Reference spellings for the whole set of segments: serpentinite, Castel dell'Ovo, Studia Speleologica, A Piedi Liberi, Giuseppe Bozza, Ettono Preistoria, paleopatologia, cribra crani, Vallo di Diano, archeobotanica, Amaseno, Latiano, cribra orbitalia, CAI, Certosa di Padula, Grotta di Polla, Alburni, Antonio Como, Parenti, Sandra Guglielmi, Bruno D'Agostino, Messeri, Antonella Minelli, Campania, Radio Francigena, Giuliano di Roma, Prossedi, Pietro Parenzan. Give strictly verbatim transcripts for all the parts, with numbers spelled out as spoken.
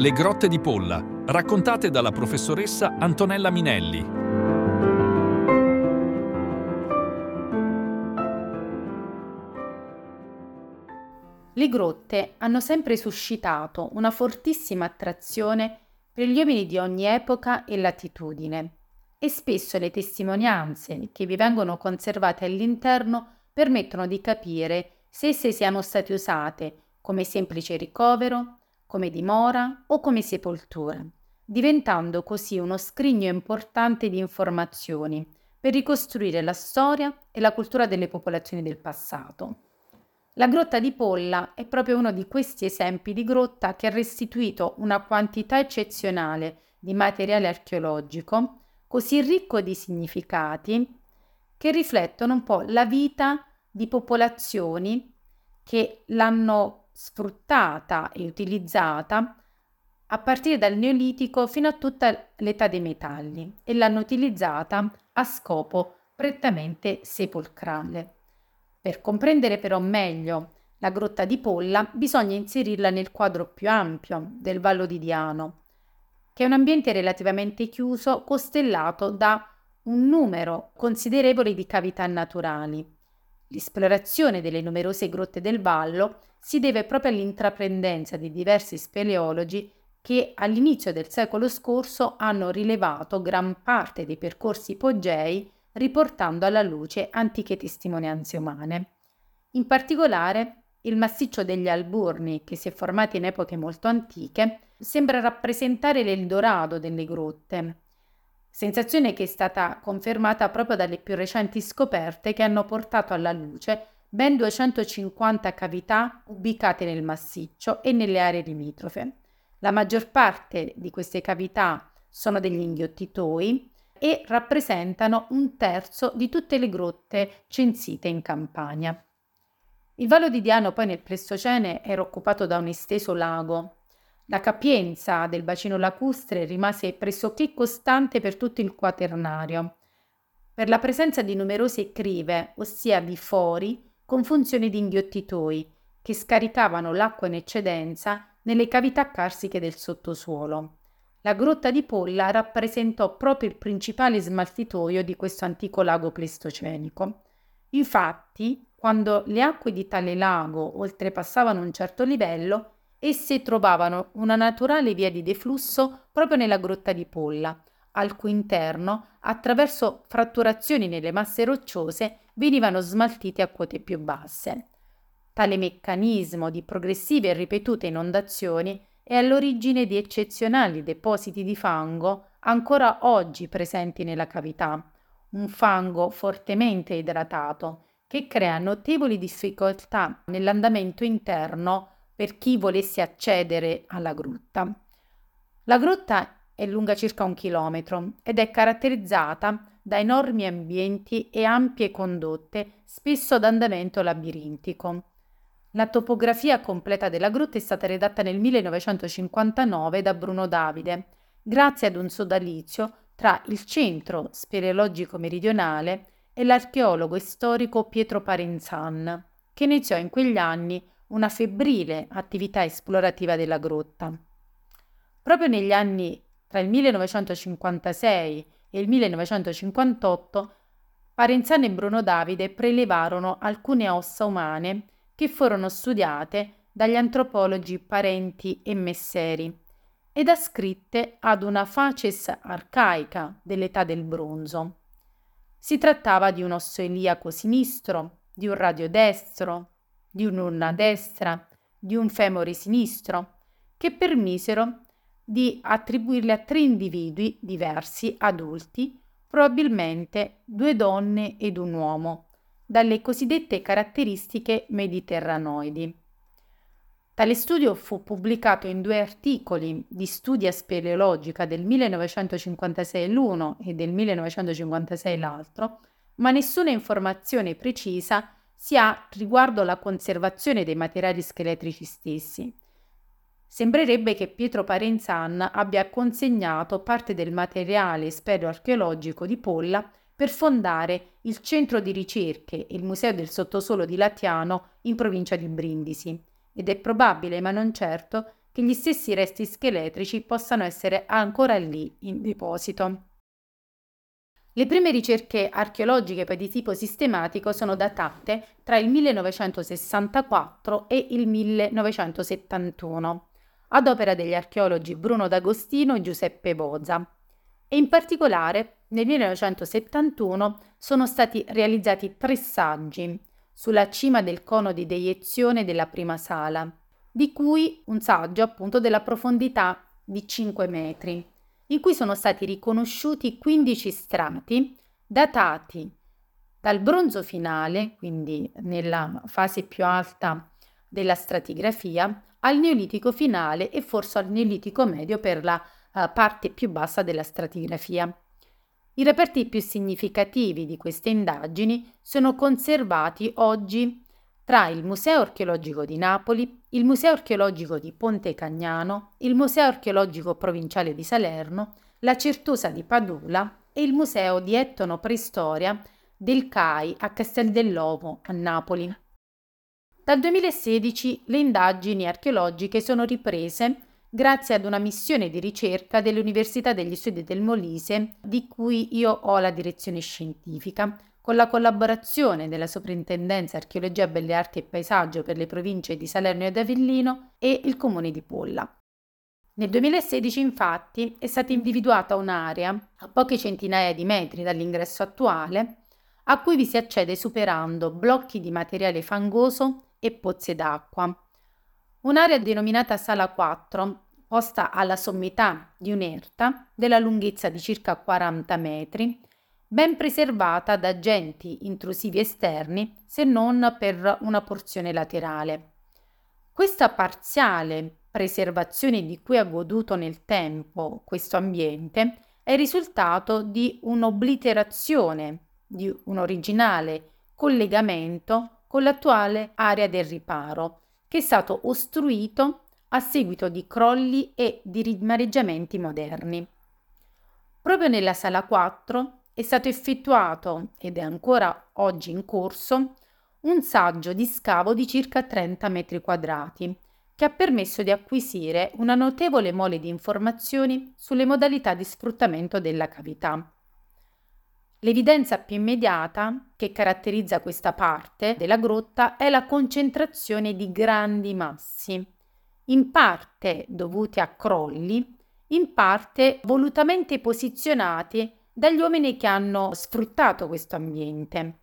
Le grotte di Polla, raccontate dalla professoressa Antonella Minelli. Le grotte hanno sempre suscitato una fortissima attrazione per gli uomini di ogni epoca e latitudine, e spesso le testimonianze che vi vengono conservate all'interno permettono di capire se esse siano state usate come semplice ricovero, come dimora o come sepoltura, diventando così uno scrigno importante di informazioni per ricostruire la storia e la cultura delle popolazioni del passato. La Grotta di Polla è proprio uno di questi esempi di grotta che ha restituito una quantità eccezionale di materiale archeologico, così ricco di significati che riflettono un po' la vita di popolazioni che l'hanno sfruttata e utilizzata a partire dal Neolitico fino a tutta l'età dei metalli, e l'hanno utilizzata a scopo prettamente sepolcrale. Per comprendere però meglio la Grotta di Polla bisogna inserirla nel quadro più ampio del Vallo di Diano, che è un ambiente relativamente chiuso costellato da un numero considerevole di cavità naturali. L'esplorazione delle numerose grotte del vallo si deve proprio all'intraprendenza di diversi speleologi che all'inizio del secolo scorso hanno rilevato gran parte dei percorsi ipogei, riportando alla luce antiche testimonianze umane. In particolare, il massiccio degli Alburni, che si è formato in epoche molto antiche, sembra rappresentare l'Eldorado delle grotte, sensazione che è stata confermata proprio dalle più recenti scoperte che hanno portato alla luce ben duecentocinquanta cavità ubicate nel massiccio e nelle aree limitrofe. La maggior parte di queste cavità sono degli inghiottitoi e rappresentano un terzo di tutte le grotte censite in Campania. Il Vallo di Diano poi nel Pleistocene era occupato da un esteso lago. La capienza del bacino lacustre rimase pressoché costante per tutto il Quaternario, per la presenza di numerose crive, ossia bifori, con funzione di inghiottitoi, che scaricavano l'acqua in eccedenza nelle cavità carsiche del sottosuolo. La Grotta di Polla rappresentò proprio il principale smaltitoio di questo antico lago pleistocenico. Infatti, quando le acque di tale lago oltrepassavano un certo livello, esse trovavano una naturale via di deflusso proprio nella Grotta di Polla, al cui interno, attraverso fratturazioni nelle masse rocciose, venivano smaltite a quote più basse. Tale meccanismo di progressive e ripetute inondazioni è all'origine di eccezionali depositi di fango ancora oggi presenti nella cavità, un fango fortemente idratato che crea notevoli difficoltà nell'andamento interno per chi volesse accedere alla grotta. La grotta è lunga circa un chilometro ed è caratterizzata da enormi ambienti e ampie condotte, spesso ad andamento labirintico. La topografia completa della grotta è stata redatta nel millenovecentocinquantanove da Bruno Davide, grazie ad un sodalizio tra il centro speleologico meridionale e l'archeologo e storico Pietro Parenzan, che iniziò in quegli anni una febbrile attività esplorativa della grotta. Proprio negli anni tra il millenovecentocinquantasei e il millenovecentocinquantotto, Parenzan e Bruno Davide prelevarono alcune ossa umane che furono studiate dagli antropologi Parenti e Messeri ed ascritte ad una facies arcaica dell'età del bronzo. Si trattava di un osso iliaco sinistro, di un radio destro, di un'urna destra, di un femore sinistro, che permisero di attribuirle a tre individui diversi adulti, probabilmente due donne ed un uomo, dalle cosiddette caratteristiche mediterranoidi. Tale studio fu pubblicato in due articoli di Studia Speleologica del millenovecentocinquantasei l'uno e del millenovecentocinquantasei l'altro, ma nessuna informazione precisa si ha riguardo alla conservazione dei materiali scheletrici stessi. Sembrerebbe che Pietro Parenzan abbia consegnato parte del materiale speleoarcheologico di Polla per fondare il centro di ricerche e il museo del sottosuolo di Latiano in provincia di Brindisi, ed è probabile, ma non certo, che gli stessi resti scheletrici possano essere ancora lì in deposito. Le prime ricerche archeologiche poi di tipo sistematico sono datate tra il millenovecentosessantaquattro e il millenovecentosettantuno, ad opera degli archeologi Bruno D'Agostino e Giuseppe Bozza. E in particolare nel millenovecentosettantuno sono stati realizzati tre saggi sulla cima del cono di deiezione della prima sala, di cui un saggio appunto della profondità di cinque metri, in cui sono stati riconosciuti quindici strati datati dal bronzo finale, quindi nella fase più alta della stratigrafia, al neolitico finale e forse al neolitico medio per la uh, parte più bassa della stratigrafia. I reperti più significativi di queste indagini sono conservati oggi tra il Museo Archeologico di Napoli, il Museo Archeologico di Pontecagnano, il Museo Archeologico Provinciale di Salerno, la Certosa di Padula e il Museo di Ettono Preistoria del C A I a Castel dell'Ovo a Napoli. Dal duemilasedici le indagini archeologiche sono riprese grazie ad una missione di ricerca dell'Università degli Studi del Molise, di cui io ho la direzione scientifica, con la collaborazione della Sovrintendenza Archeologia, Belle Arti e Paesaggio per le province di Salerno ed Avellino e il Comune di Polla. Nel duemilasedici, infatti, è stata individuata un'area a poche centinaia di metri dall'ingresso attuale, a cui vi si accede superando blocchi di materiale fangoso e pozze d'acqua. Un'area denominata Sala quattro, posta alla sommità di un'erta della lunghezza di circa quaranta metri, ben preservata da agenti intrusivi esterni, se non per una porzione laterale. Questa parziale preservazione di cui ha goduto nel tempo questo ambiente è il risultato di un'obliterazione di un originale collegamento con l'attuale area del riparo, che è stato ostruito a seguito di crolli e di mareggiamenti moderni. Proprio nella Sala quattro è stato effettuato, ed è ancora oggi in corso, un saggio di scavo di circa trenta metri quadrati, che ha permesso di acquisire una notevole mole di informazioni sulle modalità di sfruttamento della cavità. L'evidenza più immediata che caratterizza questa parte della grotta è la concentrazione di grandi massi, in parte dovute a crolli, in parte volutamente posizionati dagli uomini che hanno sfruttato questo ambiente.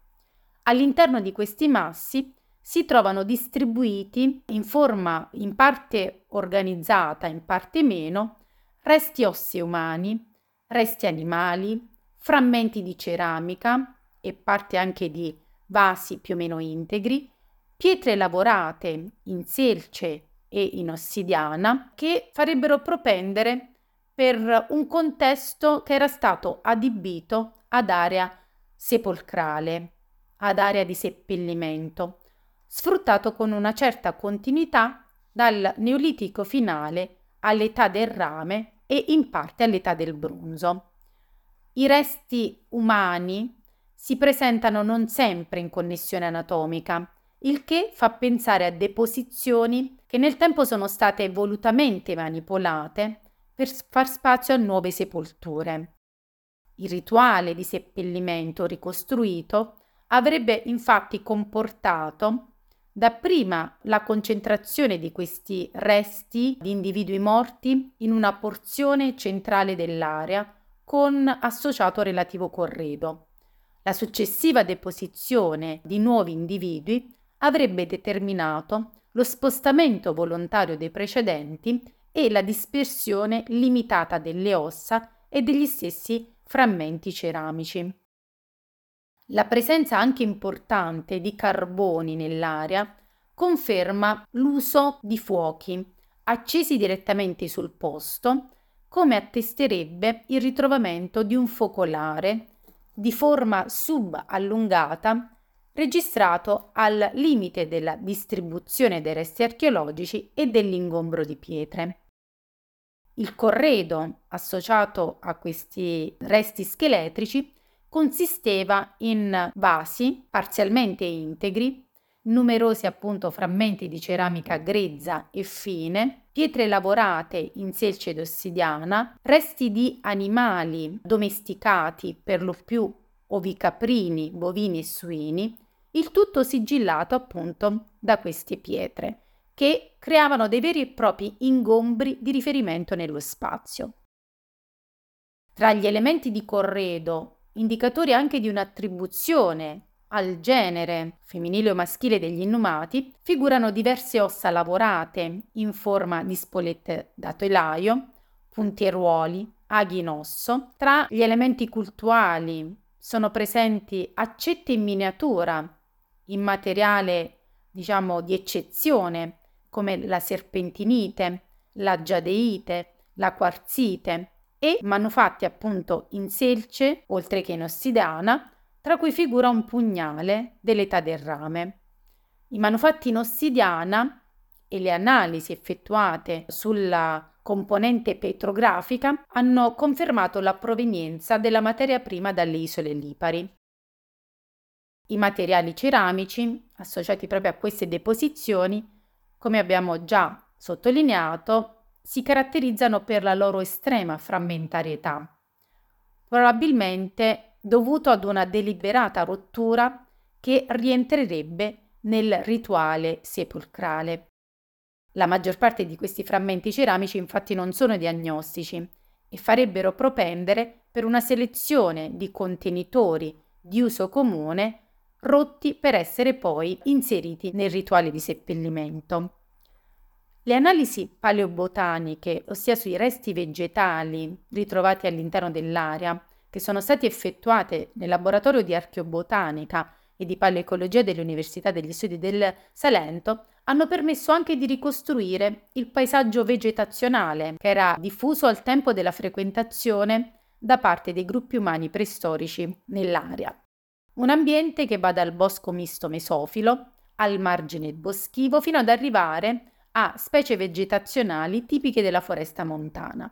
All'interno di questi massi si trovano distribuiti in forma in parte organizzata, in parte meno, resti ossei umani, resti animali, frammenti di ceramica e parte anche di vasi più o meno integri, pietre lavorate in selce e in ossidiana che farebbero propendere per un contesto che era stato adibito ad area sepolcrale, ad area di seppellimento, sfruttato con una certa continuità dal neolitico finale all'età del rame e in parte all'età del bronzo. I resti umani si presentano non sempre in connessione anatomica, il che fa pensare a deposizioni che nel tempo sono state volutamente manipolate per far spazio a nuove sepolture. Il rituale di seppellimento ricostruito avrebbe infatti comportato dapprima la concentrazione di questi resti di individui morti in una porzione centrale dell'area con associato relativo corredo. La successiva deposizione di nuovi individui avrebbe determinato lo spostamento volontario dei precedenti e la dispersione limitata delle ossa e degli stessi frammenti ceramici. La presenza anche importante di carboni nell'area conferma l'uso di fuochi accesi direttamente sul posto, come attesterebbe il ritrovamento di un focolare di forma suballungata registrato al limite della distribuzione dei resti archeologici e dell'ingombro di pietre. Il corredo associato a questi resti scheletrici consisteva in vasi parzialmente integri numerosi appunto frammenti di ceramica grezza e fine, pietre lavorate in selce d'ossidiana, resti di animali domesticati per lo più ovicaprini, bovini e suini, il tutto sigillato appunto da queste pietre, che creavano dei veri e propri ingombri di riferimento nello spazio. Tra gli elementi di corredo, indicatori anche di un'attribuzione al genere femminile o maschile degli innumati, figurano diverse ossa lavorate in forma di spolette da telaio, punteruoli, aghi in osso. Tra gli elementi cultuali sono presenti accette in miniatura, in materiale diciamo di eccezione, come la serpentinite, la giadeite, la quarzite, e manufatti appunto in selce, oltre che in ossidana, tra cui figura un pugnale dell'età del rame. I manufatti in ossidiana e le analisi effettuate sulla componente petrografica hanno confermato la provenienza della materia prima dalle isole Lipari. I materiali ceramici associati proprio a queste deposizioni, come abbiamo già sottolineato, si caratterizzano per la loro estrema frammentarietà, probabilmente dovuto ad una deliberata rottura che rientrerebbe nel rituale sepolcrale. La maggior parte di questi frammenti ceramici infatti non sono diagnostici e farebbero propendere per una selezione di contenitori di uso comune rotti per essere poi inseriti nel rituale di seppellimento. Le analisi paleobotaniche, ossia sui resti vegetali ritrovati all'interno dell'area, che sono state effettuate nel laboratorio di archeobotanica e di paleoecologia dell'Università degli Studi del Salento, hanno permesso anche di ricostruire il paesaggio vegetazionale che era diffuso al tempo della frequentazione da parte dei gruppi umani preistorici nell'area. Un ambiente che va dal bosco misto mesofilo al margine boschivo fino ad arrivare a specie vegetazionali tipiche della foresta montana.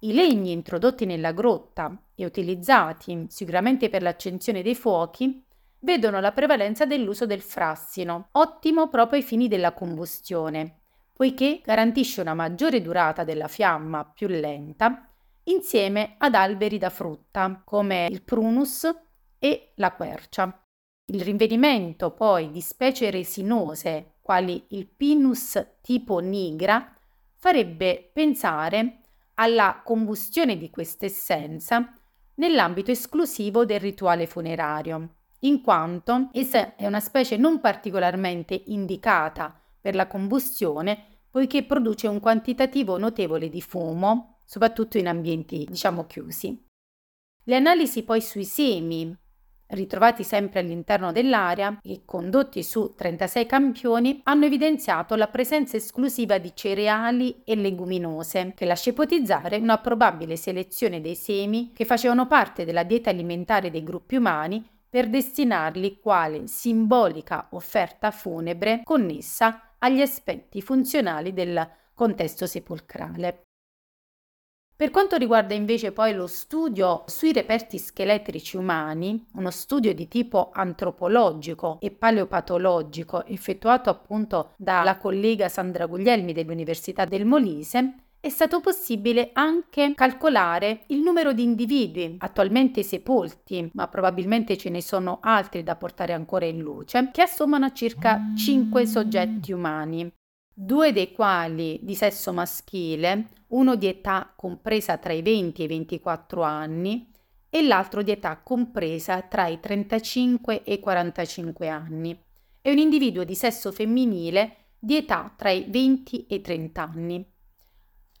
I legni introdotti nella grotta e utilizzati sicuramente per l'accensione dei fuochi vedono la prevalenza dell'uso del frassino, ottimo proprio ai fini della combustione, poiché garantisce una maggiore durata della fiamma più lenta, insieme ad alberi da frutta come il prunus e la quercia. Il rinvenimento poi di specie resinose, quali il pinus tipo nigra, farebbe pensare alla combustione di questa essenza nell'ambito esclusivo del rituale funerario, in quanto essa è una specie non particolarmente indicata per la combustione, poiché produce un quantitativo notevole di fumo, soprattutto in ambienti, diciamo, chiusi. Le analisi poi sui semi, ritrovati sempre all'interno dell'area e condotti su trentasei campioni, hanno evidenziato la presenza esclusiva di cereali e leguminose, che lascia ipotizzare una probabile selezione dei semi che facevano parte della dieta alimentare dei gruppi umani per destinarli quale simbolica offerta funebre connessa agli aspetti funzionali del contesto sepolcrale. Per quanto riguarda invece poi lo studio sui reperti scheletrici umani, uno studio di tipo antropologico e paleopatologico effettuato appunto dalla collega Sandra Guglielmi dell'Università del Molise, è stato possibile anche calcolare il numero di individui attualmente sepolti, ma probabilmente ce ne sono altri da portare ancora in luce, che assommano a circa cinque soggetti umani, due dei quali di sesso maschile, uno di età compresa tra i venti e i ventiquattro anni e l'altro di età compresa tra i trentacinque e i quarantacinque anni, e un individuo di sesso femminile di età tra i venti e i trenta anni.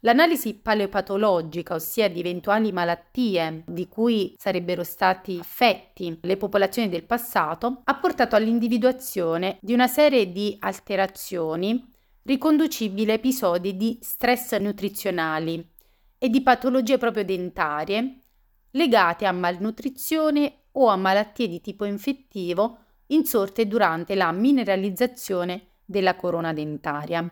L'analisi paleopatologica, ossia di eventuali malattie di cui sarebbero stati affetti le popolazioni del passato, ha portato all'individuazione di una serie di alterazioni riconducibili a episodi di stress nutrizionali e di patologie proprio dentarie legate a malnutrizione o a malattie di tipo infettivo insorte durante la mineralizzazione della corona dentaria.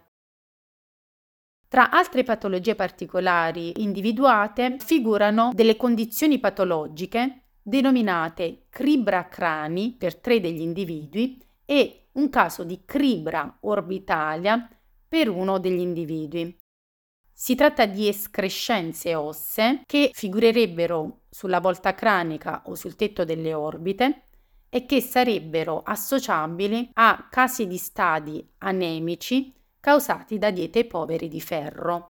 Tra altre patologie particolari individuate figurano delle condizioni patologiche denominate cribra crani per tre degli individui e un caso di cribra orbitalia per uno degli individui. Si tratta di escrescenze ossee che figurerebbero sulla volta cranica o sul tetto delle orbite e che sarebbero associabili a casi di stadi anemici causati da diete povere di ferro.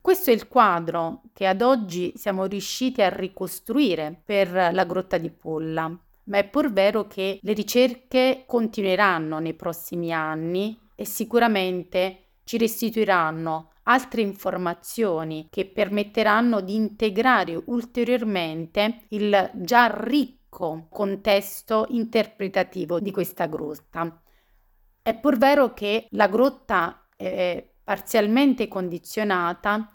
Questo è il quadro che ad oggi siamo riusciti a ricostruire per la Grotta di Polla, ma è pur vero che le ricerche continueranno nei prossimi anni e sicuramente ci restituiranno altre informazioni che permetteranno di integrare ulteriormente il già ricco contesto interpretativo di questa grotta. È pur vero che la grotta è parzialmente condizionata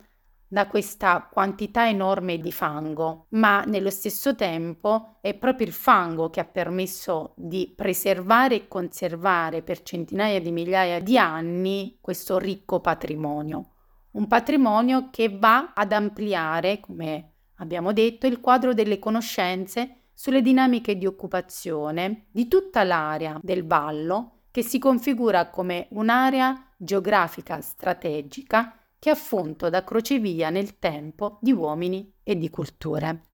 da questa quantità enorme di fango, ma nello stesso tempo è proprio il fango che ha permesso di preservare e conservare per centinaia di migliaia di anni questo ricco patrimonio. Un patrimonio che va ad ampliare, come abbiamo detto, il quadro delle conoscenze sulle dinamiche di occupazione di tutta l'area del vallo, che si configura come un'area geografica strategica che ha funto da crocevia nel tempo di uomini e di culture.